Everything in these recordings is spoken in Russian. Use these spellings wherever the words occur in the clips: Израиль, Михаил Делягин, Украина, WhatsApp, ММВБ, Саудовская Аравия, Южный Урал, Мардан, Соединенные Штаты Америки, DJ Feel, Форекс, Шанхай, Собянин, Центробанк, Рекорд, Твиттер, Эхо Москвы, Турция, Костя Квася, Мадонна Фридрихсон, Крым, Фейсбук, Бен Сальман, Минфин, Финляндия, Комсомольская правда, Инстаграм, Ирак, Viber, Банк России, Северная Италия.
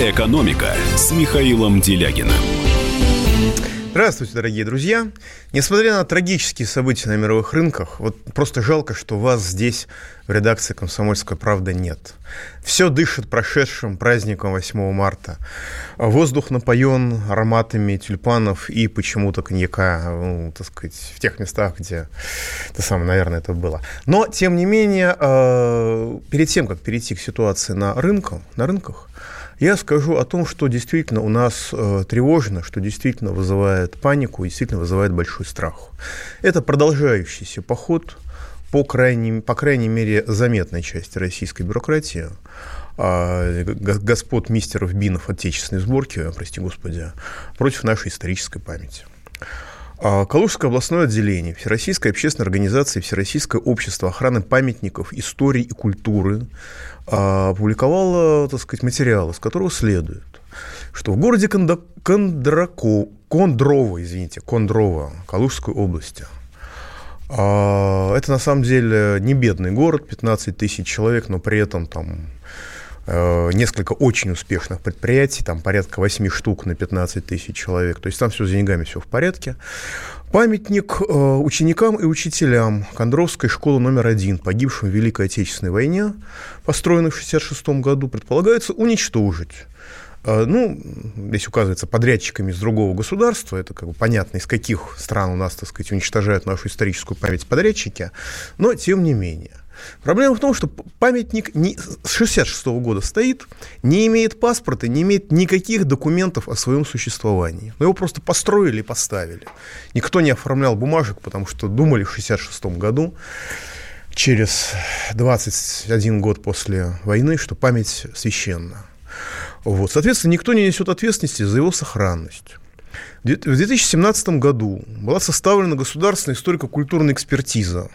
«Экономика» с Михаилом Делягиным. Здравствуйте, дорогие друзья. Несмотря на трагические события на мировых рынках, вот просто жалко, что вас здесь в редакции «Комсомольской правды» нет. Все дышит прошедшим праздником 8 марта. Воздух напоен ароматами тюльпанов и почему-то коньяка, ну, так сказать, в тех местах, где это самое, наверное, это было. Но, тем не менее, перед тем, как перейти к ситуации на рынках, я скажу о том, что действительно у нас тревожно, что действительно вызывает панику, действительно вызывает большой страх. Это продолжающийся поход по крайней мере заметной части российской бюрократии, господ мистеров Бинов отечественной сборки, прости господи, против нашей исторической памяти. Калужское областное отделение Всероссийской общественной организации «Всероссийское общество охраны памятников истории и культуры» опубликовало, так сказать, материал, из которого следует, что в городе Кондрово, Калужской области, это на самом деле не бедный город, 15 тысяч человек, но при этом там несколько очень успешных предприятий, там порядка 8 штук на 15 тысяч человек. То есть там все с деньгами, все в порядке. Памятник ученикам и учителям Кондровской школы номер 1, погибшим в Великой Отечественной войне, построенной в 1966 году, предполагается уничтожить. Ну, здесь указывается подрядчиками из другого государства, это как бы понятно, из каких стран у нас, так сказать, уничтожают нашу историческую память подрядчики, но тем не менее. Проблема в том, что памятник с 1966 года стоит, не имеет паспорта, не имеет никаких документов о своем существовании. Но его просто построили и поставили. Никто не оформлял бумажек, потому что думали в 1966 году, через 21 год после войны, что память священна. Вот. Соответственно, никто не несет ответственности за его сохранность. В 2017 году была составлена государственная историко-культурная экспертиза.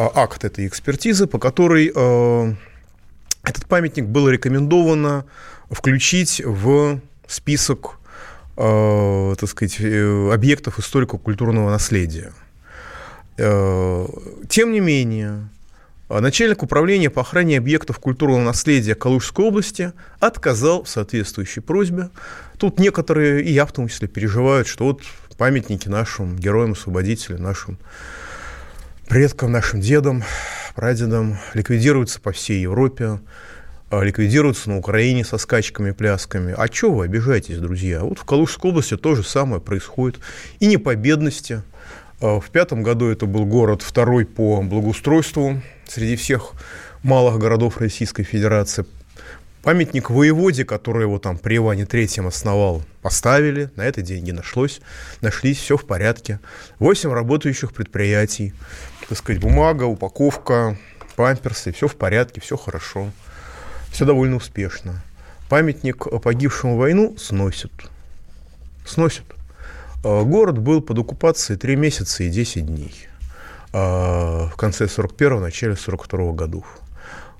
Акт этой экспертизы, по которой этот памятник было рекомендовано включить в список, так сказать, объектов историко-культурного наследия. Тем не менее, начальник управления по охране объектов культурного наследия Калужской области отказал в соответствующей просьбе. Тут некоторые, и я в том числе, переживают, что вот памятники нашим героям-освободителям, нашим предкам, нашим дедам, прадедам ликвидируются по всей Европе, ликвидируются на Украине со скачками, плясками. А чего вы обижаетесь, друзья? Вот в Калужской области то же самое происходит. И не по бедности. В 2005 году это был город второй по благоустройству среди всех малых городов Российской Федерации. Памятник воеводе, который его там при Иване Третьем основал, поставили, на это деньги нашлись, все в порядке. 8 работающих предприятий, так сказать, бумага, упаковка, памперсы, все в порядке, все хорошо, все довольно успешно. Памятник погибшему в войну сносят. Город был под оккупацией 3 месяца и 10 дней в конце 41-го, начале 42-го годов.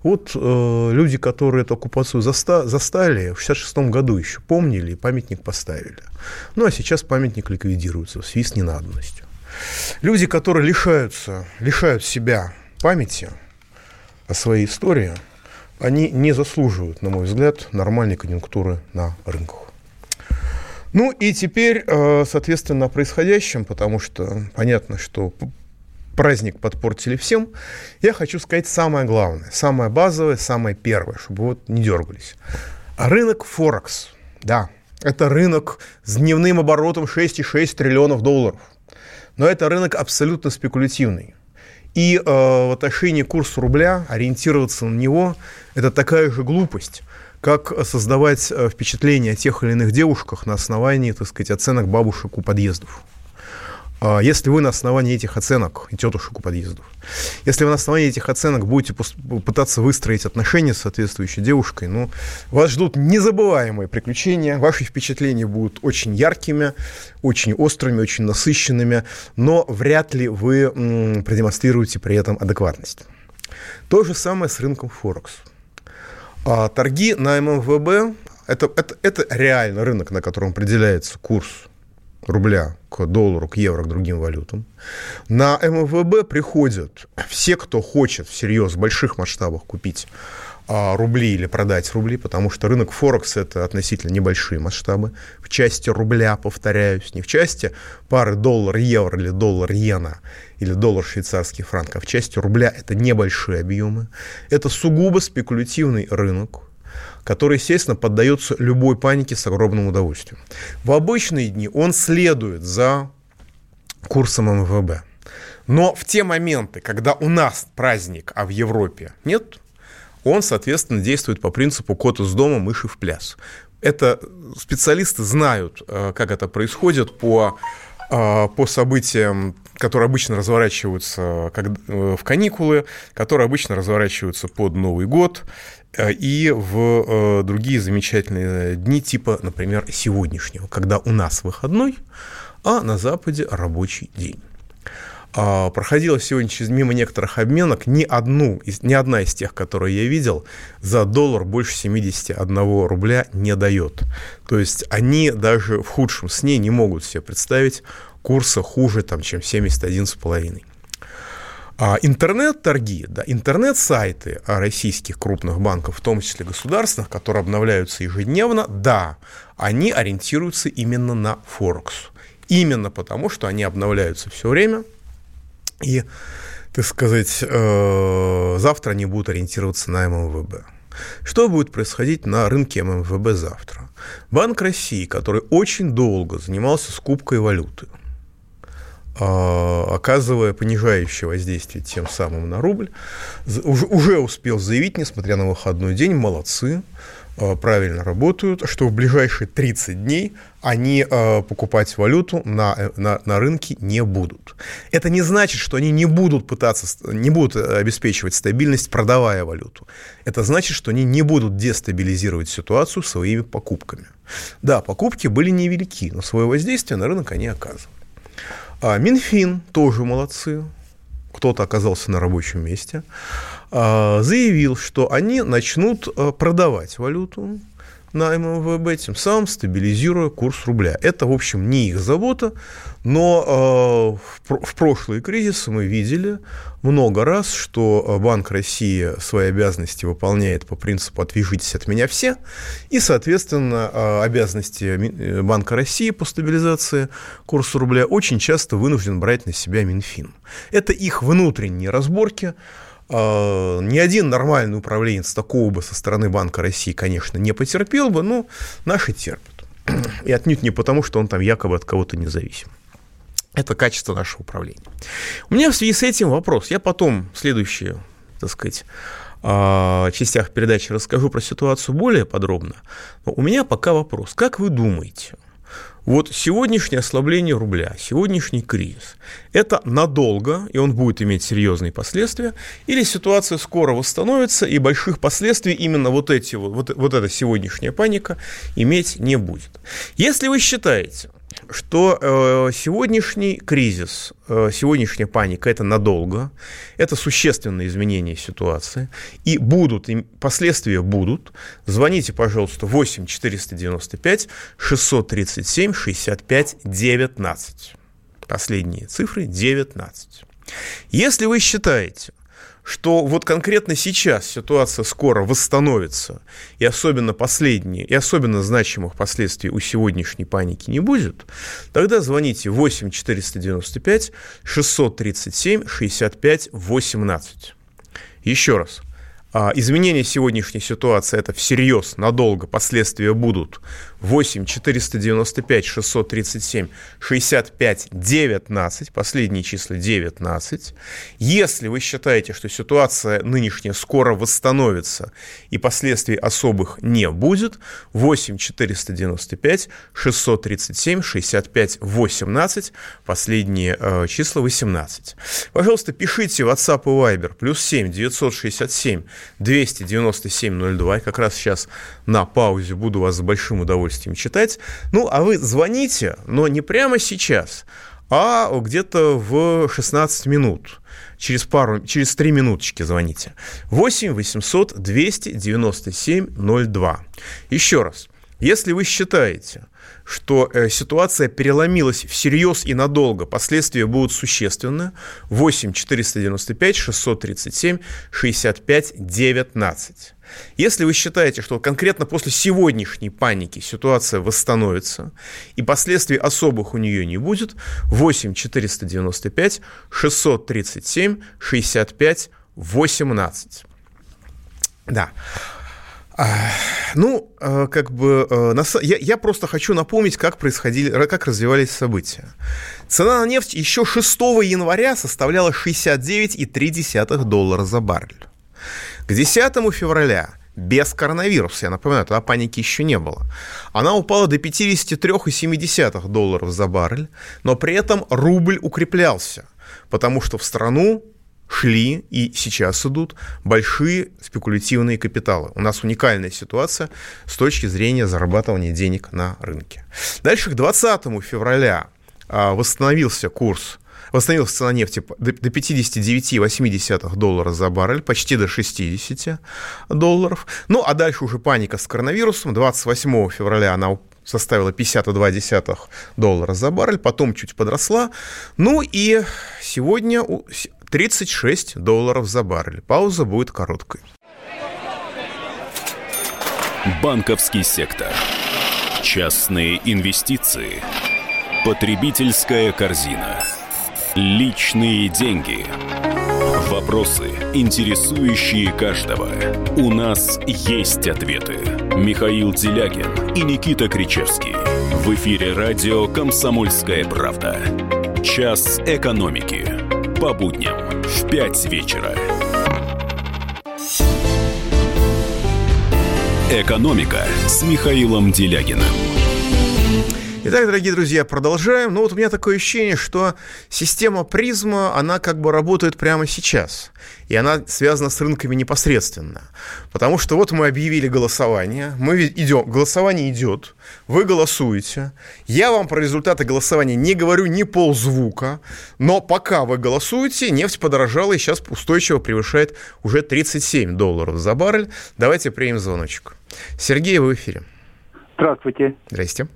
Вот люди, которые эту оккупацию застали, в 1966 году еще помнили и памятник поставили. Ну, а сейчас памятник ликвидируется в связи с ненадобностью. Люди, которые лишают себя памяти о своей истории, они не заслуживают, на мой взгляд, нормальной конъюнктуры на рынках. Ну, и теперь, соответственно, о происходящем, потому что понятно, что праздник подпортили всем, я хочу сказать самое главное, самое базовое, самое первое, чтобы вот не дергались. Рынок Форекс, да, это рынок с дневным оборотом $6,6 триллионов, но это рынок абсолютно спекулятивный. И в отношении курса рубля ориентироваться на него – это такая же глупость, как создавать впечатление о тех или иных девушках на основании, так сказать, оценок бабушек у подъездов. Если вы на основании этих оценок, и тетушек у подъездов, если вы на основании этих оценок будете пытаться выстроить отношения с соответствующей девушкой, ну, вас ждут незабываемые приключения, ваши впечатления будут очень яркими, очень острыми, очень насыщенными, но вряд ли вы продемонстрируете при этом адекватность. То же самое с рынком Форекс. Торги на ММВБ – это реально рынок, на котором определяется курс рубля к доллару, к евро, к другим валютам. На ММВБ приходят все, кто хочет всерьез в больших масштабах купить рубли или продать рубли, потому что рынок Форекс — это относительно небольшие масштабы. В части рубля, повторяюсь, не в части пары доллар-евро или доллар-иена или доллар-швейцарский франк, а в части рубля это небольшие объемы. Это сугубо спекулятивный рынок, который, естественно, поддается любой панике с огромным удовольствием. В обычные дни он следует за курсом ММВБ. Но в те моменты, когда у нас праздник, а в Европе нет, он, соответственно, действует по принципу «кот из дома, мыши в пляс». Это специалисты знают, как это происходит по событиям, которые обычно разворачиваются в каникулы, которые обычно разворачиваются под Новый год и в другие замечательные дни, типа, например, сегодняшнего, когда у нас выходной, а на Западе рабочий день. Проходила сегодня мимо некоторых обменок ни одна из тех, которые я видел, за доллар больше 71 рубля не дает. То есть они даже в худшем сне не могут себе представить курса хуже, чем 71,5. Интернет-торги, интернет-сайты российских крупных банков, в том числе государственных, которые обновляются ежедневно, они ориентируются именно на Форекс. Именно потому, что они обновляются все время. И, завтра они будут ориентироваться на ММВБ. Что будет происходить на рынке ММВБ завтра? Банк России, который очень долго занимался скупкой валюты, оказывая понижающее воздействие тем самым на рубль, уже успел заявить, несмотря на выходной день, молодцы, правильно работают, что в ближайшие 30 дней они покупать валюту на рынке не будут. Это не значит, что они не будут обеспечивать стабильность, продавая валюту. Это значит, что они не будут дестабилизировать ситуацию своими покупками. Да, покупки были невелики, но свое воздействие на рынок они оказывали. Минфин тоже молодцы. Кто-то оказался на рабочем месте, заявил, что они начнут продавать валюту на ММВБ, тем самым стабилизируя курс рубля. Это, в общем, не их забота, но в прошлые кризисы мы видели много раз, что Банк России свои обязанности выполняет по принципу «отвяжитесь от меня все», и, соответственно, обязанности Банка России по стабилизации курса рубля очень часто вынужден брать на себя Минфин. Это их внутренние разборки. Ни один нормальный управленец такого бы со стороны Банка России, конечно, не потерпел бы, но наши терпят. И отнюдь не потому, что он там якобы от кого-то независим. Это качество нашего управления. У меня в связи с этим вопрос. Я потом в следующие, частях передачи расскажу про ситуацию более подробно. Но у меня пока вопрос. Как вы думаете, сегодняшнее ослабление рубля, сегодняшний кризис, это надолго, и он будет иметь серьезные последствия, или ситуация скоро восстановится, и больших последствий именно эта сегодняшняя паника иметь не будет? Если вы считаете, что сегодняшний кризис, сегодняшняя паника – это надолго, это существенное изменение ситуации, и последствия будут, звоните, пожалуйста, 8-495-637-65-19. Последние цифры – 19. Если вы считаете, что конкретно сейчас ситуация скоро восстановится, и особенно значимых последствий у сегодняшней паники не будет, тогда звоните 8-495-637-65-18. Еще раз. Изменение сегодняшней ситуации – это всерьез, надолго, последствия будут. 8-495-637-65-19, последние числа 19. Если вы считаете, что ситуация нынешняя скоро восстановится и последствий особых не будет, 8-495-637-65-18, последние числа 18. Пожалуйста, пишите в WhatsApp и Viber, +7 967 297 02. Как раз сейчас на паузе буду вас с большим удовольствием читать. А вы звоните, но не прямо сейчас, а где-то в 16 минут. Через 3 минуточки звоните. 8-800-297-02. Еще раз. Если вы считаете, что ситуация переломилась всерьез и надолго, последствия будут существенны, 8-495-647-65-19. Если вы считаете, что конкретно после сегодняшней паники ситуация восстановится и последствий особых у нее не будет, 8-495-637-65-18. Да. Ну, как бы, я просто хочу напомнить, как развивались события. Цена на нефть еще 6 января составляла $69,3 за баррель. К 10 февраля, без коронавируса, я напоминаю, тогда паники еще не было, она упала до $53,7 за баррель, но при этом рубль укреплялся, потому что в страну шли и сейчас идут большие спекулятивные капиталы. У нас уникальная ситуация с точки зрения зарабатывания денег на рынке. Дальше к 20 февраля восстановилась цена нефти до $59,8 за баррель, почти до $60. Ну, а дальше уже паника с коронавирусом. 28 февраля она упала, составила $52 за баррель, потом чуть подросла. Ну и сегодня $36 за баррель. Пауза будет короткой. Банковский сектор. Частные инвестиции. Потребительская корзина. Личные деньги. Вопросы, интересующие каждого. У нас есть ответы. Михаил Делягин и Никита Кричевский. В эфире радио «Комсомольская правда». Час экономики. По будням в 5 вечера. «Экономика» с Михаилом Делягиным. Итак, дорогие друзья, продолжаем. Ну вот у меня такое ощущение, что система призма, она как бы работает прямо сейчас. И она связана с рынками непосредственно. Потому что вот мы объявили голосование. Мы идем, голосование идет. Вы голосуете. Я вам про результаты голосования не говорю ни ползвука. Но пока вы голосуете, нефть подорожала и сейчас устойчиво превышает уже $37 за баррель. Давайте примем звоночек. Сергей, вы в эфире. Здравствуйте. Здрасте.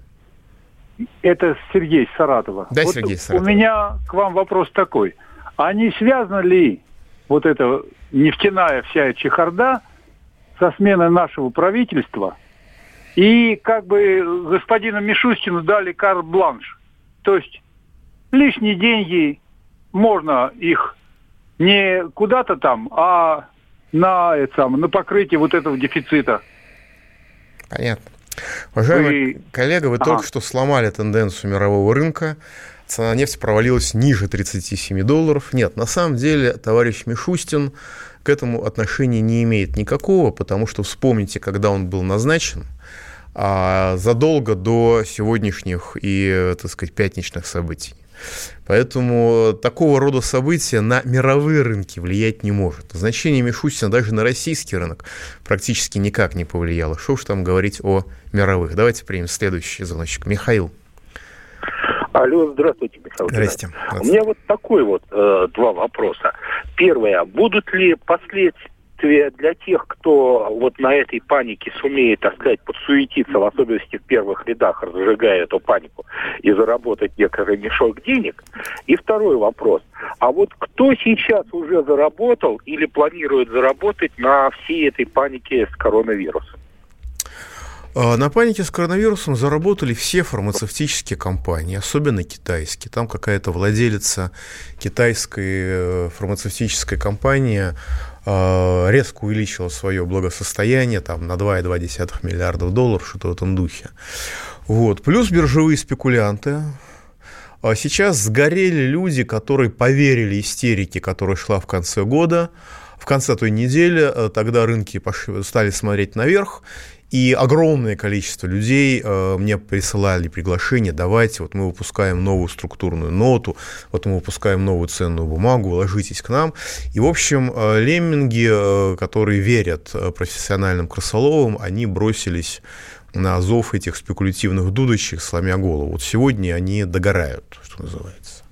Это Сергей Саратова. Да, вот Сергей Саратова. У меня к вам вопрос такой. А не связана ли вот эта нефтяная вся чехарда со сменой нашего правительства? И как бы господину Мишустину дали карт-бланш. То есть лишние деньги, можно их не куда-то там, а на покрытие вот этого дефицита. Понятно. Уважаемый коллега, вы только что сломали тенденцию мирового рынка. Цена нефти провалилась ниже $37. Нет, на самом деле товарищ Мишустин к этому отношения не имеет никакого, потому что вспомните, когда он был назначен, задолго до сегодняшних и, так сказать, пятничных событий. Поэтому такого рода события на мировые рынки влиять не может. Значение Мишустина даже на российский рынок практически никак не повлияло. Что уж там говорить о мировых. Давайте примем следующий звоночек. Михаил. Алло, здравствуйте, Михаил. Здравствуйте. У меня вот такой вот два вопроса. Первое. Будут ли последствия для тех, кто вот на этой панике сумеет, так сказать, подсуетиться, в особенности в первых рядах, разжигая эту панику, и заработать некоторый мешок денег? И второй вопрос. А вот кто сейчас уже заработал или планирует заработать на всей этой панике с коронавирусом? На панике с коронавирусом заработали все фармацевтические компании, особенно китайские. Там какая-то владелица китайской фармацевтической компании резко увеличила свое благосостояние там, на $2,2 миллиарда, что-то в этом духе. Вот. Плюс биржевые спекулянты. Сейчас сгорели люди, которые поверили истерике, которая шла в конце года. В конце той недели тогда рынки стали смотреть наверх. И огромное количество людей мне присылали приглашение: давайте, вот мы выпускаем новую структурную ноту, вот мы выпускаем новую ценную бумагу, ложитесь к нам. И, в общем, лемминги, которые верят профессиональным крысоловам, они бросились на зов этих спекулятивных дудочек, сломя голову. Вот сегодня они догорают, что называется.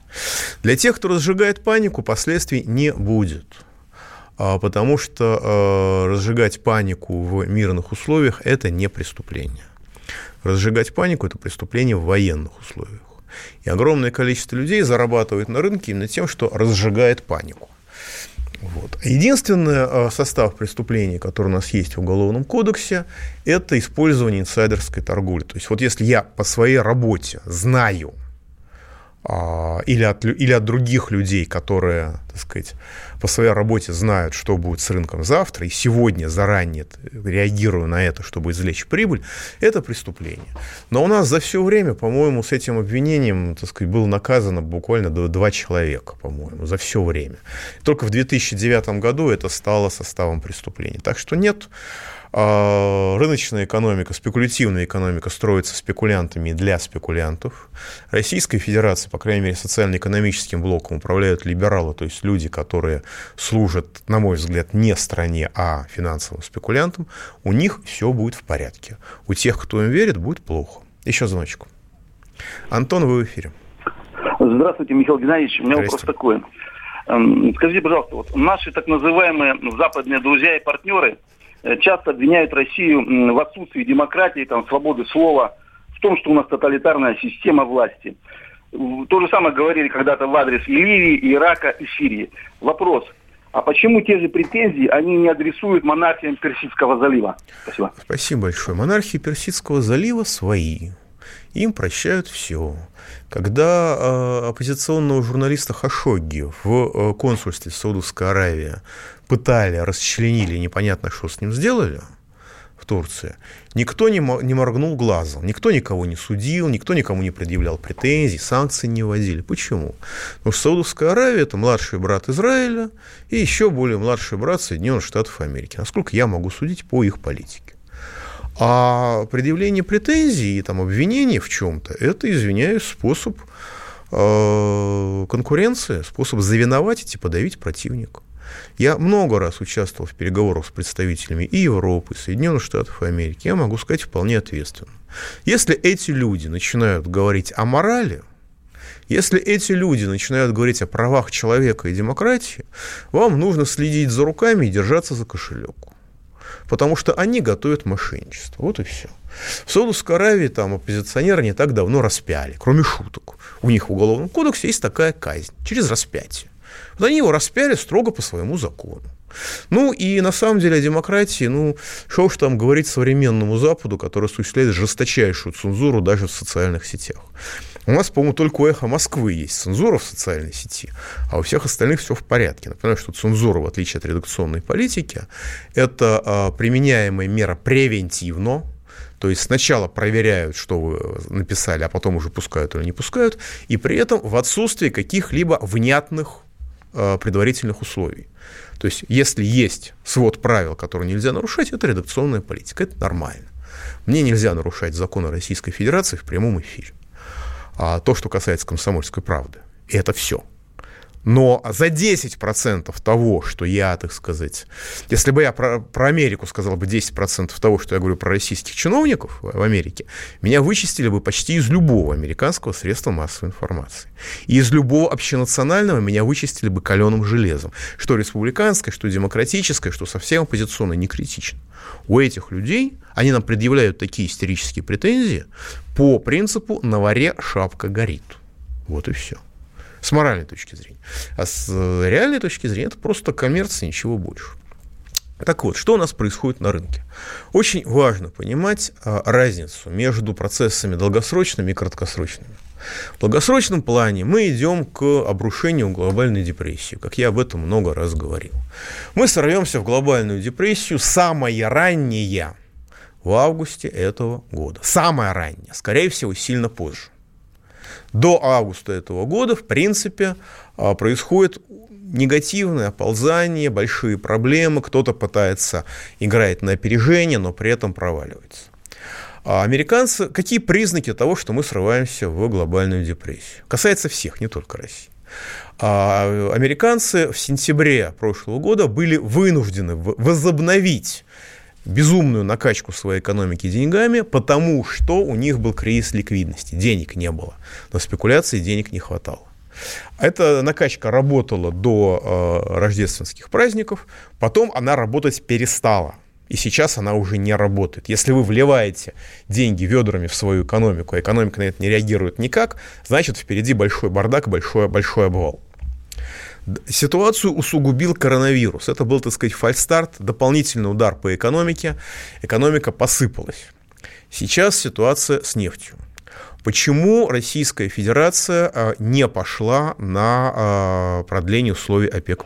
Для тех, кто разжигает панику, последствий не будет. Потому что разжигать панику в мирных условиях – это не преступление. Разжигать панику – это преступление в военных условиях. И огромное количество людей зарабатывает на рынке именно тем, что разжигает панику. Вот. Единственный состав преступления, который у нас есть в Уголовном кодексе, это использование инсайдерской торговли. То есть, вот если я по своей работе знаю или от других людей, которые, так сказать, по своей работе знают, что будет с рынком завтра, и сегодня заранее реагирую на это, чтобы извлечь прибыль, это преступление. Но у нас за все время, по-моему, с этим обвинением, так сказать, было наказано буквально 2 человека, по-моему, за все время. Только в 2009 году это стало составом преступления. Так что нет, рыночная экономика, спекулятивная экономика строится спекулянтами и для спекулянтов. Российской Федерации, по крайней мере, социально-экономическим блоком управляют либералы, то есть люди, которые служат, на мой взгляд, не стране, а финансовым спекулянтам. У них все будет в порядке. У тех, кто им верит, будет плохо. Еще звоночку. Антон, вы в эфире. Здравствуйте, Михаил Геннадьевич. У меня вопрос такой. Скажите, пожалуйста, вот наши так называемые западные друзья и партнеры часто обвиняют Россию в отсутствии демократии, там, свободы слова, в том, что у нас тоталитарная система власти. То же самое говорили когда-то в адрес и Ливии, и Ирака, и Сирии. Вопрос, а почему те же претензии они не адресуют монархиям Персидского залива? Спасибо. Спасибо большое. Монархии Персидского залива свои. Им прощают все. Когда оппозиционного журналиста Хашогги в консульстве Саудовской Аравии пытали, расчленили, непонятно, что с ним сделали в Турции, никто не моргнул глазом, никто никого не судил, никто никому не предъявлял претензий, санкции не вводили. Почему? Потому что Саудовская Аравия – это младший брат Израиля и еще более младший брат Соединенных Штатов Америки, насколько я могу судить по их политике. А предъявление претензий и там, обвинений в чем-то – это, извиняюсь, способ конкуренции, способ завиноватить и подавить противника. Я много раз участвовал в переговорах с представителями и Европы, и Соединенных Штатов Америки. Я могу сказать вполне ответственно. Если эти люди начинают говорить о морали, если эти люди начинают говорить о правах человека и демократии, вам нужно следить за руками и держаться за кошелек. Потому что они готовят мошенничество. Вот и все. В Саудовской Аравии там оппозиционеры не так давно распяли, кроме шуток. У них в Уголовном кодексе есть такая казнь через распятие. Вот они его распяли строго по своему закону. Ну, и на самом деле о демократии, ну, что уж там говорить современному Западу, который осуществляет жесточайшую цензуру даже в социальных сетях. У нас, по-моему, только у «Эхо Москвы» есть цензура в социальной сети, а у всех остальных все в порядке. Напоминаю, что цензура, в отличие от редакционной политики, это применяемая мера превентивно. То есть сначала проверяют, что вы написали, а потом уже пускают или не пускают, и при этом в отсутствии каких-либо внятных предварительных условий. То есть, если есть свод правил, которые нельзя нарушать, это редакционная политика, это нормально. Мне нельзя нарушать законы Российской Федерации в прямом эфире. А то, что касается «Комсомольской правды», это все. Но за 10% того, что я, так сказать... Если бы я про Америку сказал бы 10% того, что я говорю про российских чиновников в Америке, меня вычистили бы почти из любого американского средства массовой информации. И из любого общенационального меня вычистили бы каленым железом. Что республиканское, что демократическое, что совсем оппозиционное, не критично. У этих людей, они нам предъявляют такие истерические претензии по принципу «на варе шапка горит». Вот и все. С моральной точки зрения. А с реальной точки зрения это просто коммерция, ничего больше. Так вот, что у нас происходит на рынке? Очень важно понимать разницу между процессами долгосрочными и краткосрочными. В долгосрочном плане мы идем к обрушению глобальной депрессии, как я об этом много раз говорил. Мы сорвемся в глобальную депрессию самое раннее в августе этого года. Самое раннее, скорее всего, сильно позже. До августа этого года, в принципе, происходит негативное оползание, большие проблемы. Кто-то пытается играть на опережение, но при этом проваливается. А американцы, какие признаки того, что мы срываемся в глобальную депрессию? Касается всех, не только России. А американцы в сентябре прошлого года были вынуждены возобновить безумную накачку своей экономики деньгами, потому что у них был кризис ликвидности. Денег не было. На спекуляции денег не хватало. Эта накачка работала до рождественских праздников. Потом она работать перестала. и сейчас она уже не работает. Если вы вливаете деньги ведрами в свою экономику, а экономика на это не реагирует никак, значит, впереди большой бардак, большой обвал. Ситуацию усугубил коронавирус. Это был, так сказать, фальстарт, дополнительный удар по экономике. Экономика посыпалась. Сейчас ситуация с нефтью. Почему Российская Федерация не пошла на продление условий ОПЕК+.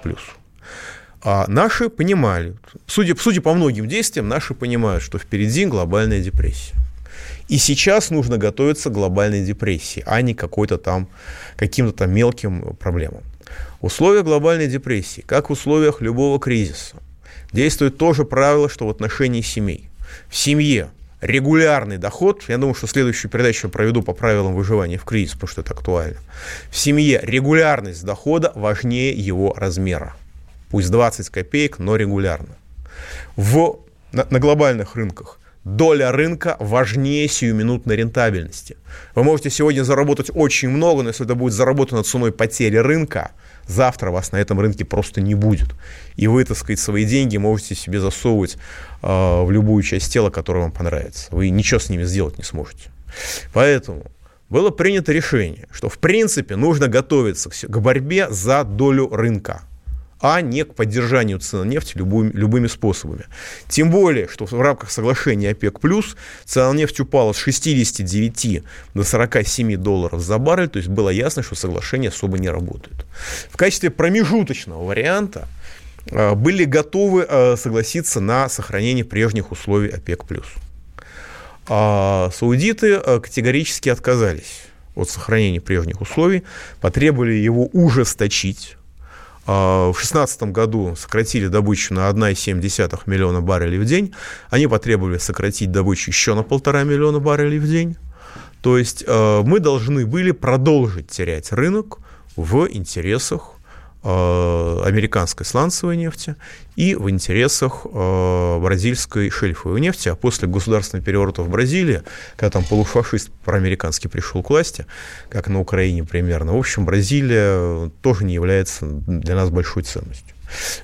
Наши понимали, судя по многим действиям, наши понимают, что впереди глобальная депрессия. И сейчас нужно готовиться к глобальной депрессии, а не каким-то там мелким проблемам. В условиях глобальной депрессии, как в условиях любого кризиса, действует то же правило, что в отношении семей. В семье регулярный доход, я думаю, что следующую передачу я проведу по правилам выживания в кризис, потому что это актуально. В семье регулярность дохода важнее его размера. Пусть 20 копеек, но регулярно. На глобальных рынках доля рынка важнее сиюминутной рентабельности. Вы можете сегодня заработать очень много, но если это будет заработано ценой потери рынка, завтра вас на этом рынке просто не будет. И вы, так сказать, свои деньги можете себе засовывать в любую часть тела, которая вам понравится. Вы ничего с ними сделать не сможете. Поэтому было принято решение, что, в принципе, нужно готовиться к борьбе за долю рынка, а не к поддержанию цены нефти любыми способами. Тем более, что в рамках соглашения ОПЕК+, цена нефти упала с 69 до 47 долларов за баррель, то есть было ясно, что соглашение особо не работает. В качестве промежуточного варианта были готовы согласиться на сохранение прежних условий ОПЕК+. А саудиты категорически отказались от сохранения прежних условий, потребовали его ужесточить. В 2016 году сократили добычу на 1,7 миллиона баррелей в день. Они потребовали сократить добычу еще на 1,5 миллиона баррелей в день. То есть мы должны были продолжить терять рынок в интересах американской сланцевой нефти и в интересах бразильской шельфовой нефти. А после государственного переворота в Бразилии, когда там полуфашист проамериканский пришел к власти, как на Украине примерно, в общем, Бразилия тоже не является для нас большой ценностью.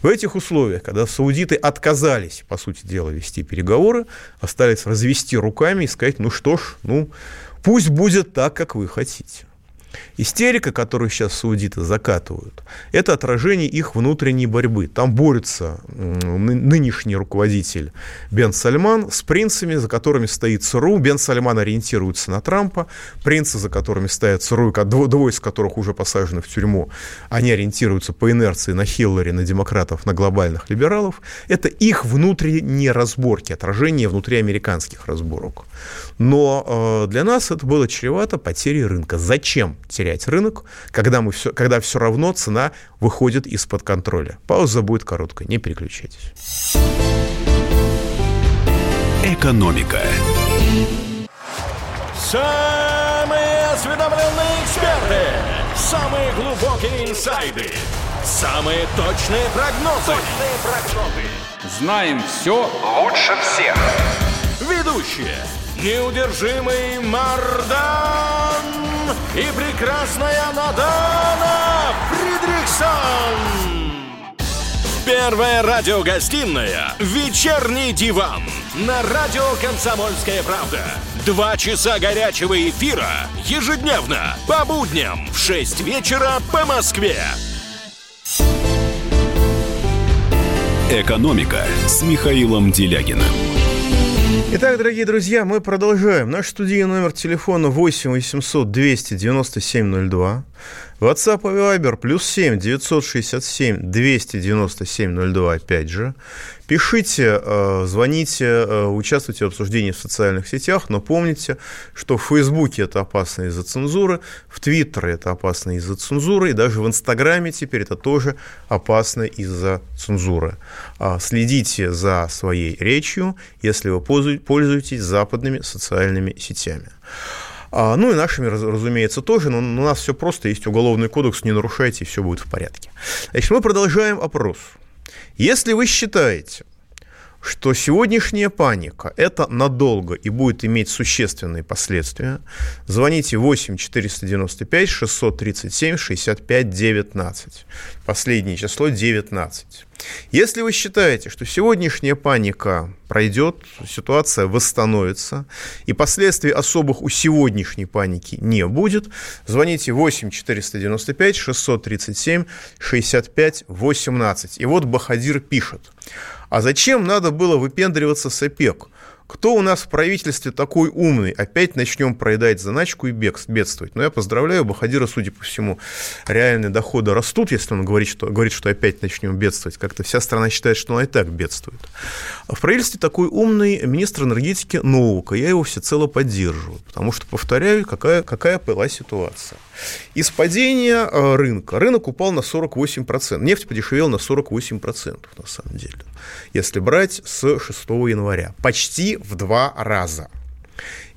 В этих условиях, когда саудиты отказались, по сути дела, вести переговоры, остались развести руками и сказать, пусть будет так, как вы хотите. Истерика, которую сейчас саудиты закатывают, это отражение их внутренней борьбы. Там борется нынешний руководитель Бен Сальман с принцами, за которыми стоит ЦРУ. Бен Сальман ориентируется на Трампа. Принцы, за которыми стоят ЦРУ, двое из которых уже посажены в тюрьму, они ориентируются по инерции на Хиллари, на демократов, на глобальных либералов. Это их внутренние разборки, отражение внутриамериканских разборок. Но для нас это было чревато потерей рынка. Зачем терять рынок, когда все равно цена выходит из-под контроля? Пауза будет короткой, не переключайтесь. Экономика. Самые осведомленные эксперты, самые глубокие инсайды, самые точные прогнозы. Знаем все лучше всех. Ведущие. Неудержимый Мардан и прекрасная Мадонна Фридрихсон. Первая радиогостинная «Вечерний диван» на радио «Комсомольская правда». 2 часа горячего эфира ежедневно по будням в 6 вечера по Москве. «Экономика» с Михаилом Делягиным. Итак, дорогие друзья, мы продолжаем. Наш студийный номер телефона 8 800 297 02. WhatsApp и Viber +7 967 297 02, опять же. Пишите, звоните, участвуйте в обсуждении в социальных сетях, но помните, что в Фейсбуке это опасно из-за цензуры, в Твиттере это опасно из-за цензуры, и даже в Инстаграме теперь это тоже опасно из-за цензуры. Следите за своей речью, если вы пользуетесь западными социальными сетями. Ну и нашими, разумеется, тоже, но у нас все просто, есть уголовный кодекс, не нарушайте, и все будет в порядке. Значит, мы продолжаем опрос. Если вы считаете, что сегодняшняя паника – это надолго и будет иметь существенные последствия. Звоните 8-495-637-65-19. Последнее число – 19. Если вы считаете, что сегодняшняя паника пройдет, ситуация восстановится, и последствий особых у сегодняшней паники не будет, звоните 8-495-637-65-18. И вот Бахадир пишет. А зачем надо было выпендриваться с ОПЕК? Кто у нас в правительстве такой умный? Опять начнем проедать заначку и бедствовать. Но я поздравляю, Бахадира, судя по всему, реальные доходы растут, если он говорит, что опять начнем бедствовать. Как-то вся страна считает, что она и так бедствует. В правительстве такой умный министр энергетики Новака. Я его всецело поддерживаю, потому что, повторяю, какая была ситуация. Из падения рынка. Рынок упал на 48%. Нефть подешевела на 48%, на самом деле, если брать с 6 января. Почти в 2 раза.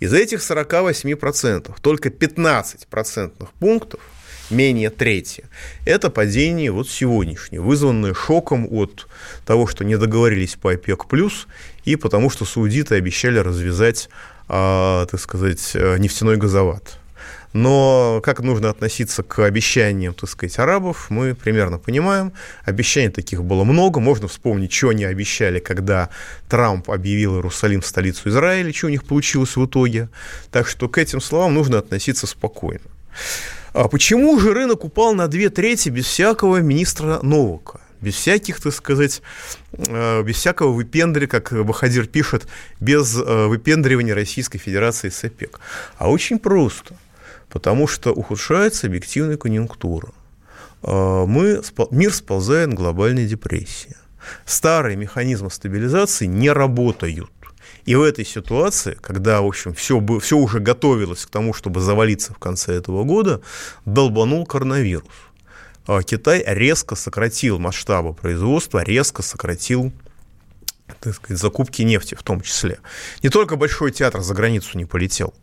Из этих 48% только 15 процентных пунктов, менее трети, это падение вот сегодняшнее, вызванное шоком от того, что не договорились по ОПЕК+, и потому что саудиты обещали развязать, так сказать, нефтяной газовод. Но как нужно относиться к обещаниям, так сказать, арабов, мы примерно понимаем. Обещаний таких было много. Можно вспомнить, что они обещали, когда Трамп объявил Иерусалим столицу Израиля, что у них получилось в итоге. Так что к этим словам нужно относиться спокойно. А почему же рынок упал на 2/3 без всякого министра Новака? Без всяких, так сказать, без всякого выпендривания, как Бахадир пишет, без выпендривания Российской Федерации с ОПЕК. А очень просто. Потому что ухудшается объективная конъюнктура. Мир сползает в глобальной депрессии. Старые механизмы стабилизации не работают. И в этой ситуации, когда, в общем, все уже готовилось к тому, чтобы завалиться в конце этого года, долбанул коронавирус. Китай резко сократил масштабы производства, резко сократил, так сказать, закупки нефти в том числе. Не только Большой театр за границу не полетел.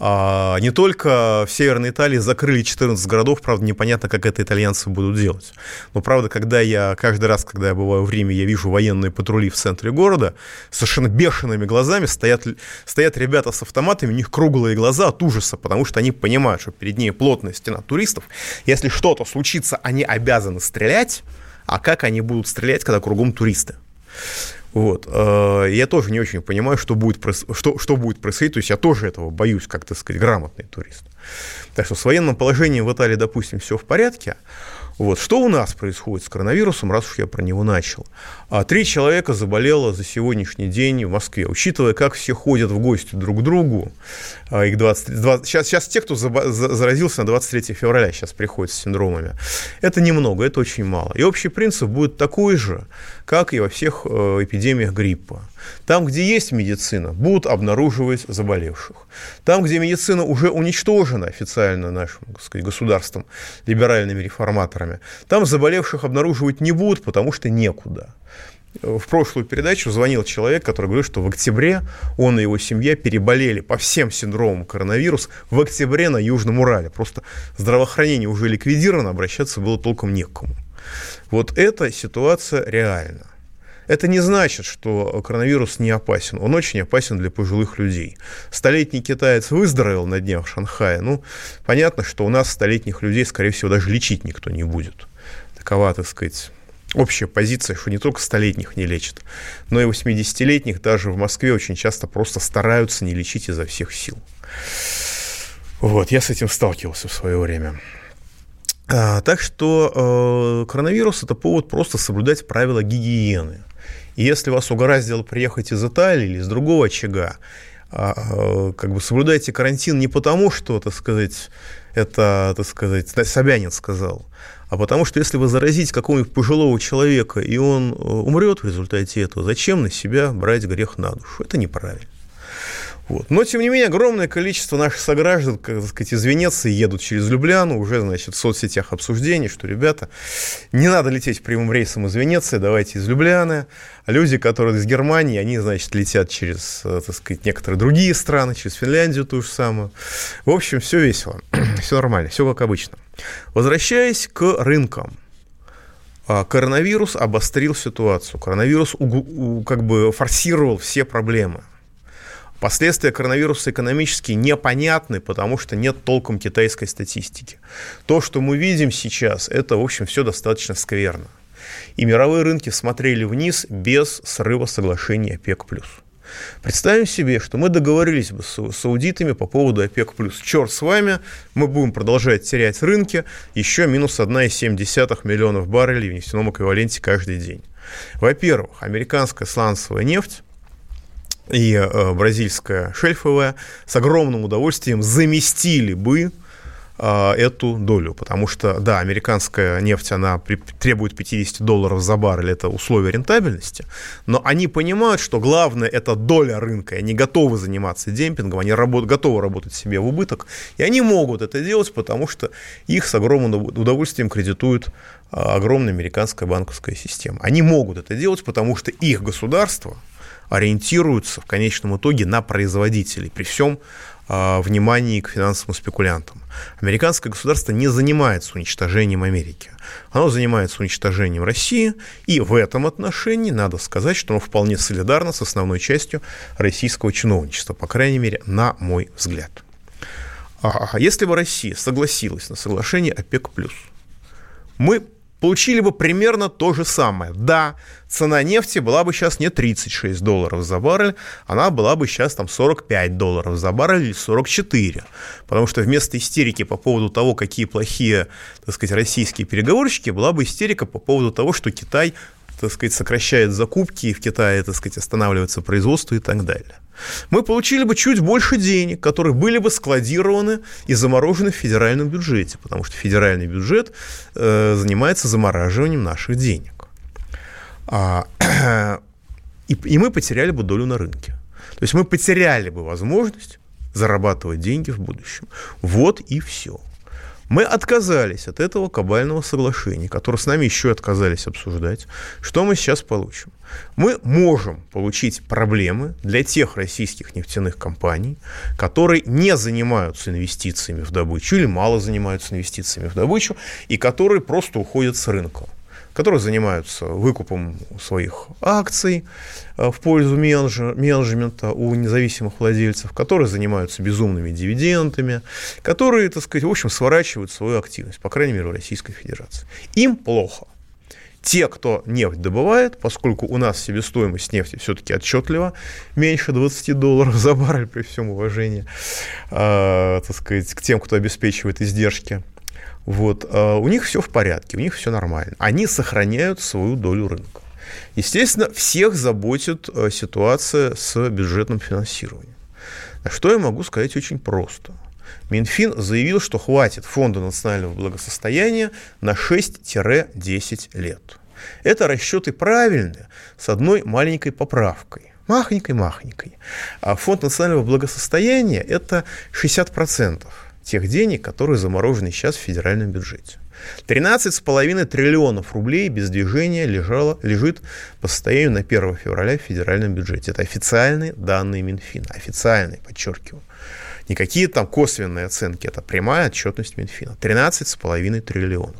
Не только в Северной Италии закрыли 14 городов, правда, непонятно, как это итальянцы будут делать. Но, правда, каждый раз, когда я бываю в Риме, я вижу военные патрули в центре города, совершенно бешеными глазами стоят ребята с автоматами, у них круглые глаза от ужаса, потому что они понимают, что перед ней плотная стена туристов. Если что-то случится, они обязаны стрелять, а как они будут стрелять, когда кругом туристы? Вот. Я тоже не очень понимаю, что будет происходить. То есть я тоже этого боюсь, как, так сказать, грамотный турист. Так что с военным положением в Италии, допустим, все в порядке. Вот. Что у нас происходит с коронавирусом, раз уж я про него начал? 3 человека заболело за сегодняшний день в Москве. Учитывая, как все ходят в гости друг к другу, их 20, сейчас те, кто заразился на 23 февраля, сейчас приходят с синдромами, это немного, это очень мало. И общий принцип будет такой же, как и во всех эпидемиях гриппа. Там, где есть медицина, будут обнаруживать заболевших. Там, где медицина уже уничтожена официально нашим, так сказать, государством, либеральными реформаторами, там заболевших обнаруживать не будут, потому что некуда. В прошлую передачу звонил человек, который говорил, что в октябре он и его семья переболели по всем синдромам коронавируса в октябре на Южном Урале. Просто здравоохранение уже ликвидировано, обращаться было толком некому. Вот эта ситуация реальна. Это не значит, что коронавирус не опасен. Он очень опасен для пожилых людей. 100-летний китаец выздоровел на днях в Шанхае. Ну, понятно, что у нас 100-летних людей, скорее всего, даже лечить никто не будет. Такова, так сказать, общая позиция, что не только 100-летних не лечат, но и 80-летних даже в Москве очень часто просто стараются не лечить изо всех сил. Вот, я с этим сталкивался в свое время. Так что коронавирус – это повод просто соблюдать правила гигиены. И если вас угораздило приехать из Италии или из другого очага, как бы соблюдайте карантин не потому, что, так сказать, это, так сказать, Собянин сказал, а потому что если вы заразите какого-нибудь пожилого человека, и он умрет в результате этого, зачем на себя брать грех на душу? Это неправильно. Вот. Но, тем не менее, огромное количество наших сограждан, как, так сказать, из Венеции едут через Любляну, уже, значит, в соцсетях обсуждений, что, ребята, не надо лететь прямым рейсом из Венеции, давайте из Любляны. А люди, которые из Германии, они, значит, летят через, так сказать, некоторые другие страны, через Финляндию ту же самую. В общем, все весело, все нормально, все как обычно. Возвращаясь к рынкам. Коронавирус обострил ситуацию. Коронавирус как бы форсировал все проблемы. Последствия коронавируса экономически непонятны, потому что нет толком китайской статистики. То, что мы видим сейчас, это, в общем, все достаточно скверно. И мировые рынки смотрели вниз без срыва соглашения ОПЕК+. Представим себе, что мы договорились бы с саудитами по поводу ОПЕК+. Черт с вами, мы будем продолжать терять рынки, еще минус 1,7 миллионов баррелей в нефтяном эквиваленте каждый день. Во-первых, американская сланцевая нефть и бразильская шельфовая с огромным удовольствием заместили бы эту долю, потому что, да, американская нефть, она требует $50 за баррель, это условие рентабельности, но они понимают, что главное это доля рынка, они готовы заниматься демпингом, они готовы работать себе в убыток, и они могут это делать, потому что их с огромным удовольствием кредитует огромная американская банковская система. Они могут это делать, потому что их государство ориентируется в конечном итоге на производителей, при всем внимании к финансовым спекулянтам. Американское государство не занимается уничтожением Америки. Оно занимается уничтожением России, и в этом отношении надо сказать, что оно вполне солидарно с основной частью российского чиновничества, по крайней мере, на мой взгляд. А если бы Россия согласилась на соглашение ОПЕК+, мы получили бы примерно то же самое. Да, цена нефти была бы сейчас не $36 за баррель, она была бы сейчас там $45 за баррель или 44. Потому что вместо истерики по поводу того, какие плохие, так сказать, российские переговорщики, была бы истерика по поводу того, что Китай, так сказать, сокращает закупки, и в Китае, так сказать, останавливается производство и так далее. Мы получили бы чуть больше денег, которые были бы складированы и заморожены в федеральном бюджете, потому что федеральный бюджет занимается замораживанием наших денег. И мы потеряли бы долю на рынке. То есть мы потеряли бы возможность зарабатывать деньги в будущем. Вот и все. Мы отказались от этого кабального соглашения, которое с нами еще и отказались обсуждать. Что мы сейчас получим? Мы можем получить проблемы для тех российских нефтяных компаний, которые не занимаются инвестициями в добычу или мало занимаются инвестициями в добычу, и которые просто уходят с рынка, которые занимаются выкупом своих акций в пользу менеджмента у независимых владельцев, которые занимаются безумными дивидендами, которые, так сказать, в общем, сворачивают свою активность, по крайней мере, в Российской Федерации. Им плохо. Те, кто нефть добывает, поскольку у нас себестоимость нефти все-таки отчетливо меньше $20 за баррель, при всем уважении, так сказать, к тем, кто обеспечивает издержки, вот, у них все в порядке, у них все нормально. Они сохраняют свою долю рынка. Естественно, всех заботит ситуация с бюджетным финансированием. А что я могу сказать очень просто. Минфин заявил, что хватит Фонда национального благосостояния на 6-10 лет. Это расчеты правильные, с одной маленькой поправкой. Махонькой-махонькой. А Фонд национального благосостояния – это 60%. Тех денег, которые заморожены сейчас в федеральном бюджете. 13,5 триллионов рублей без движения лежит по состоянию на 1 февраля в федеральном бюджете. Это официальные данные Минфина. Официальные, подчеркиваю. Не какие там косвенные оценки, это прямая отчетность Минфина. 13,5 триллионов.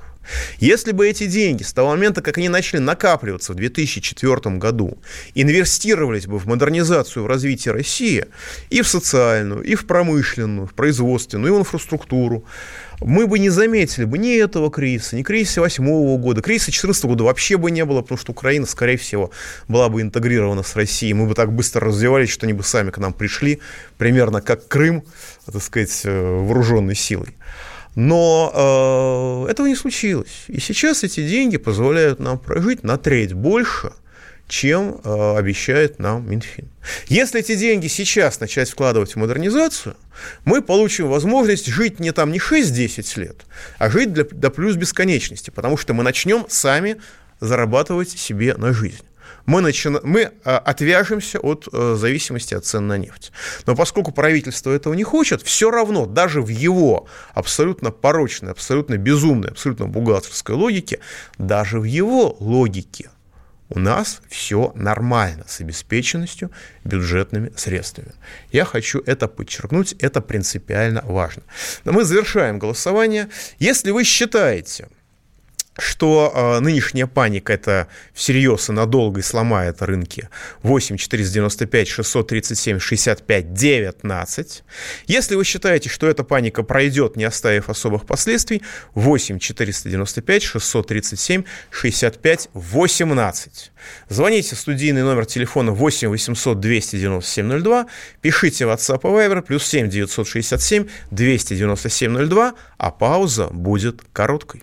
Если бы эти деньги с того момента, как они начали накапливаться в 2004 году, инвестировались бы в модернизацию, в развитие России, и в социальную, и в промышленную, в производственную, и в инфраструктуру, мы бы не заметили бы ни этого кризиса, ни кризиса 2008 года, кризиса 2014 года вообще бы не было, потому что Украина, скорее всего, была бы интегрирована с Россией, мы бы так быстро развивались, что они бы сами к нам пришли, примерно как Крым, так сказать, вооруженной силой. Но этого не случилось. И сейчас эти деньги позволяют нам прожить на треть больше, чем обещает нам Минфин. Если эти деньги сейчас начать вкладывать в модернизацию, мы получим возможность жить не там не 6-10 лет, а жить до плюс бесконечности, потому что мы начнем сами зарабатывать себе на жизнь. Мы отвяжемся от зависимости от цен на нефть. Но поскольку правительство этого не хочет, все равно даже в его абсолютно порочной, абсолютно безумной, абсолютно бухгалтерской логике, даже в его логике у нас все нормально с обеспеченностью бюджетными средствами. Я хочу это подчеркнуть, это принципиально важно. Но мы завершаем голосование. Если вы считаете, что нынешняя паника это всерьез и надолго и сломает рынки 8-495-637-65-19. Если вы считаете, что эта паника пройдет, не оставив особых последствий, 8-495-637-65-18. Звоните в студийный номер телефона 8-800-297-02, пишите в WhatsApp и Viber +7 967 297 02, а пауза будет короткой.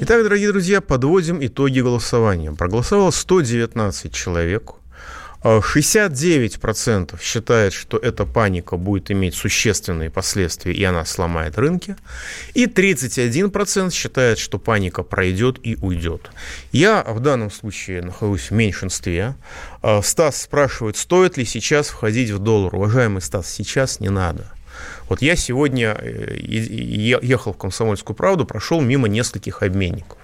Итак, дорогие друзья, подводим итоги голосования. Проголосовало 119 человек. 69% считает, что эта паника будет иметь существенные последствия, и она сломает рынки. И 31% считает, что паника пройдет и уйдет. Я в данном случае нахожусь в меньшинстве. Стас спрашивает, стоит ли сейчас входить в доллар. Уважаемый Стас, сейчас не надо. Вот я сегодня ехал в «Комсомольскую правду», прошел мимо нескольких обменников.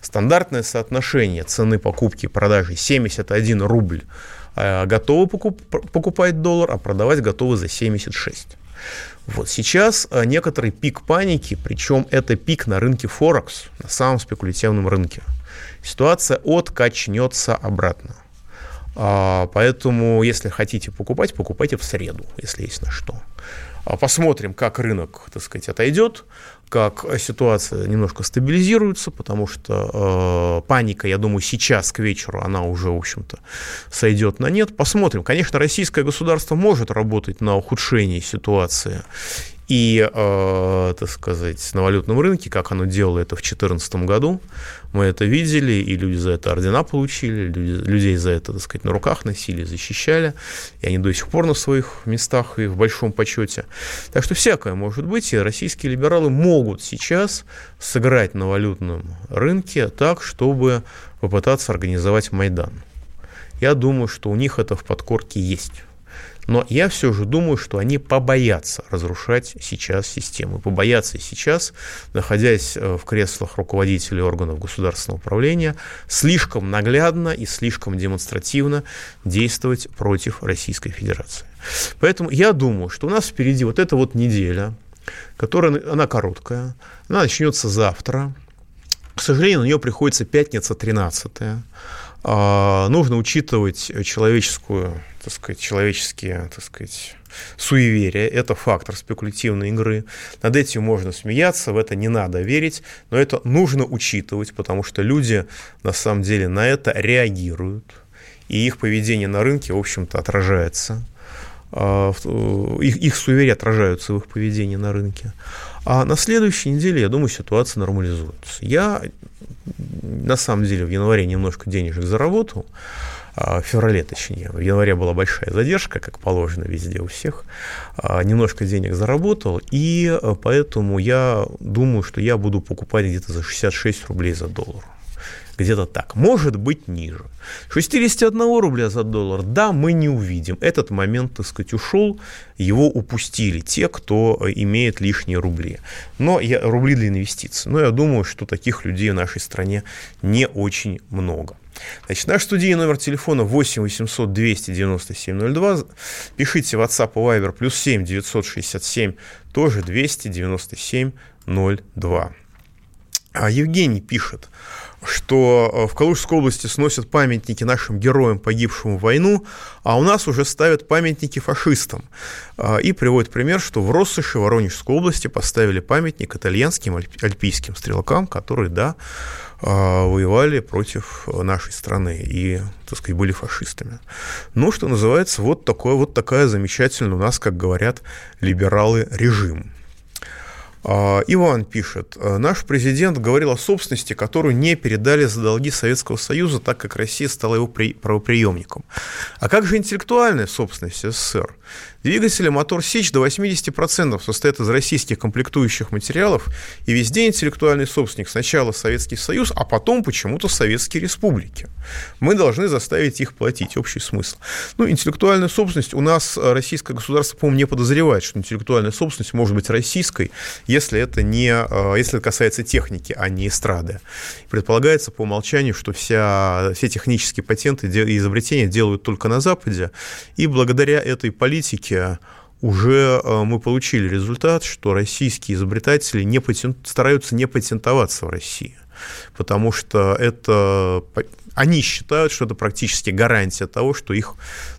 Стандартное соотношение цены покупки и продажи 71 рубль. Готовы покупать доллар, а продавать готовы за 76. Вот сейчас некоторый пик паники, причем это пик на рынке Форекс, на самом спекулятивном рынке. Ситуация откачнется обратно. Поэтому, если хотите покупать, покупайте в среду, если есть на что. Посмотрим, как рынок, так сказать, отойдет, как ситуация немножко стабилизируется, потому что паника, я думаю, сейчас к вечеру она уже, в общем-то, сойдет на нет. Посмотрим. Конечно, российское государство может работать на ухудшение ситуации и, так сказать, на валютном рынке, как оно делало это в 2014 году. Мы это видели, и люди за это ордена получили, людей за это, так сказать, на руках носили, защищали, и они до сих пор на своих местах и в большом почете. Так что всякое может быть, и российские либералы могут сейчас сыграть на валютном рынке так, чтобы попытаться организовать Майдан. Я думаю, что у них это в подкорке есть. Но я все же думаю, что они побоятся разрушать сейчас систему. Побоятся сейчас, находясь в креслах руководителей органов государственного управления, слишком наглядно и слишком демонстративно действовать против Российской Федерации. Поэтому я думаю, что у нас впереди вот эта вот неделя, которая, она короткая, она начнется завтра. К сожалению, на нее приходится пятница 13-я. Нужно учитывать человеческие, так сказать, суеверия. Это фактор спекулятивной игры. Над этим можно смеяться, в это не надо верить, но это нужно учитывать, потому что люди, на самом деле, на это реагируют, и их поведение на рынке, в общем-то, отражается. Их суеверия отражаются в их поведении на рынке. А на следующей неделе, я думаю, ситуация нормализуется. Я, на самом деле, в январе немножко денежек заработал, в феврале точнее. В январе была большая задержка, как положено везде у всех. Немножко денег заработал, и поэтому я думаю, что я буду покупать где-то за 66 рублей за доллар. Где-то так. Может быть, ниже. 61 рубля за доллар, да, мы не увидим. Этот момент, так сказать, ушел, его упустили те, кто имеет лишние рубли. Но рубли для инвестиций. Но я думаю, что таких людей в нашей стране не очень много. Значит, наш студийный номер телефона 8-800-297-02. Пишите в WhatsApp и Viber +7 967, тоже 297-02. Евгений пишет, что в Калужской области сносят памятники нашим героям, погибшим в войну, а у нас уже ставят памятники фашистам. И приводит пример, что в Россоши Воронежской области поставили памятник итальянским альпийским стрелкам, которые, да, воевали против нашей страны и, так сказать, были фашистами. Ну, что называется, вот такая замечательная у нас, как говорят либералы, режим. Иван пишет: наш президент говорил о собственности, которую не передали за долги Советского Союза, так как Россия стала его правопреемником. А как же интеллектуальная собственность СССР? Двигатели мотор Сич до 80% состоят из российских комплектующих материалов, и везде интеллектуальный собственник сначала Советский Союз, а потом почему-то Советские Республики. Мы должны заставить их платить. Общий смысл. Ну, интеллектуальная собственность у нас российское государство, по-моему, не подозревает, что интеллектуальная собственность может быть российской, если это касается техники, а не эстрады. Предполагается по умолчанию, что все технические патенты и изобретения делают только на Западе, и благодаря этой политике уже мы получили результат, что российские изобретатели стараются не патентоваться в России, потому что они считают, что это практически гарантия того, что их,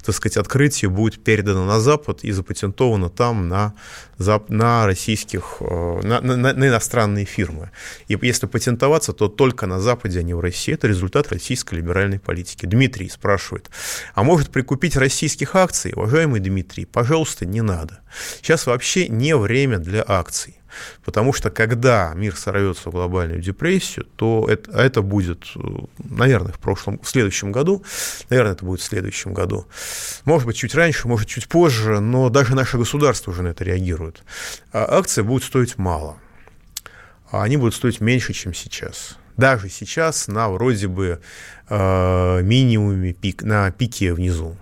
так сказать, открытие будет передано на Запад и запатентовано там на иностранные фирмы. И если патентоваться, то только на Западе, а не в России. Это результат российской либеральной политики. Дмитрий спрашивает: а может прикупить российских акций? Уважаемый Дмитрий, пожалуйста, не надо. Сейчас вообще не время для акций. Потому что когда мир сорвется в глобальную депрессию, то это будет, наверное, в следующем году. Может быть, чуть раньше, может, чуть позже, но даже наше государство уже на это реагирует. А акции будут стоить мало. А они будут стоить меньше, чем сейчас. Даже сейчас на вроде бы минимуме, на пике внизу.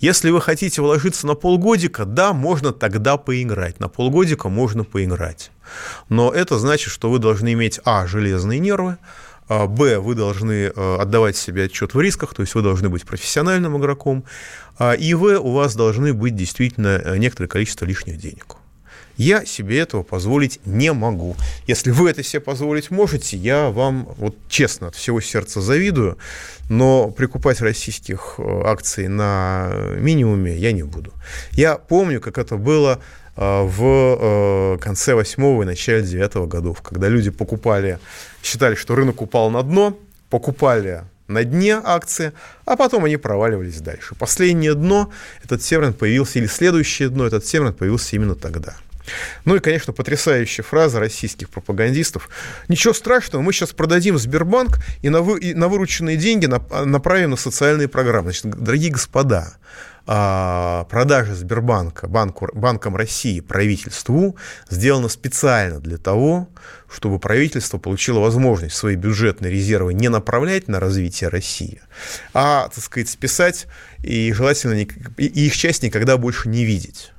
Если вы хотите вложиться на полгодика, да, можно тогда поиграть. На полгодика можно поиграть. Но это значит, что вы должны иметь, железные нервы, б, вы должны отдавать себе отчет в рисках, то есть вы должны быть профессиональным игроком, и в, у вас должны быть действительно некоторое количество лишних денег. Я себе этого позволить не могу. Если вы это себе позволить можете, я вам вот честно от всего сердца завидую, но прикупать российских акций на минимуме я не буду. Я помню, как это было в конце 8-го и начале 9-го годов, когда люди считали, что рынок упал на дно, покупали на дне акции, а потом они проваливались дальше. Последнее дно, этот Северн появился, или следующее дно, этот Северн появился именно тогда. Ну и, конечно, потрясающая фраза российских пропагандистов: ничего страшного, мы сейчас продадим Сбербанк и на вырученные деньги направим на социальные программы. Значит, дорогие господа, продажа Сбербанка Банком России правительству сделана специально для того, чтобы правительство получило возможность свои бюджетные резервы не направлять на развитие России, а, так сказать, списать и желательно их часть никогда больше не видеть.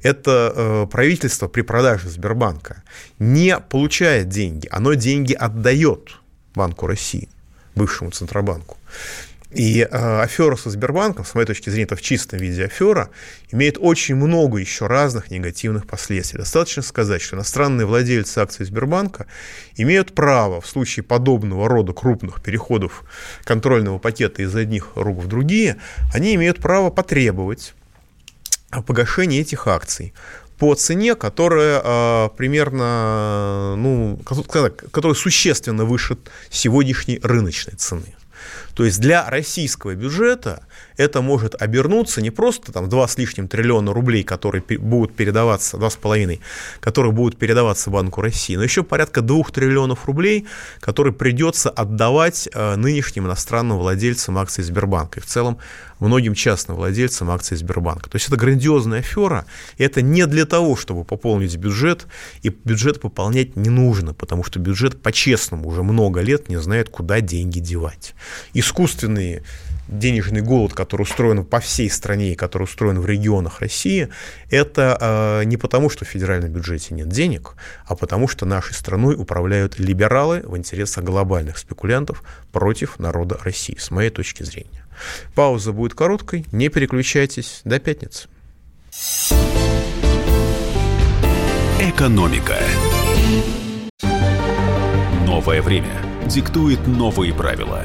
Это правительство при продаже Сбербанка не получает деньги, оно деньги отдает Банку России, бывшему Центробанку. И афера со Сбербанком, с моей точки зрения, это в чистом виде афера, имеет очень много еще разных негативных последствий. Достаточно сказать, что иностранные владельцы акций Сбербанка имеют право в случае подобного рода крупных переходов контрольного пакета из одних рук в другие, они имеют право потребовать погашение этих акций по цене, которая которая существенно выше сегодняшней рыночной цены. То есть для российского бюджета это может обернуться не просто 2 с лишним триллиона рублей, которые будут передаваться, 2,5, которые будут передаваться Банку России, но еще порядка 2 триллионов рублей, которые придется отдавать нынешним иностранным владельцам акций Сбербанка и в целом многим частным владельцам акций Сбербанка. То есть это грандиозная афера, и это не для того, чтобы пополнить бюджет, и бюджет пополнять не нужно, потому что бюджет по-честному уже много лет не знает, куда деньги девать. Искусственный денежный голод, который устроен по всей стране и который устроен в регионах России, это не потому, что в федеральном бюджете нет денег, а потому, что нашей страной управляют либералы в интересах глобальных спекулянтов против народа России, с моей точки зрения. Пауза будет короткой, не переключайтесь, до пятницы. Экономика. Новое время диктует новые правила.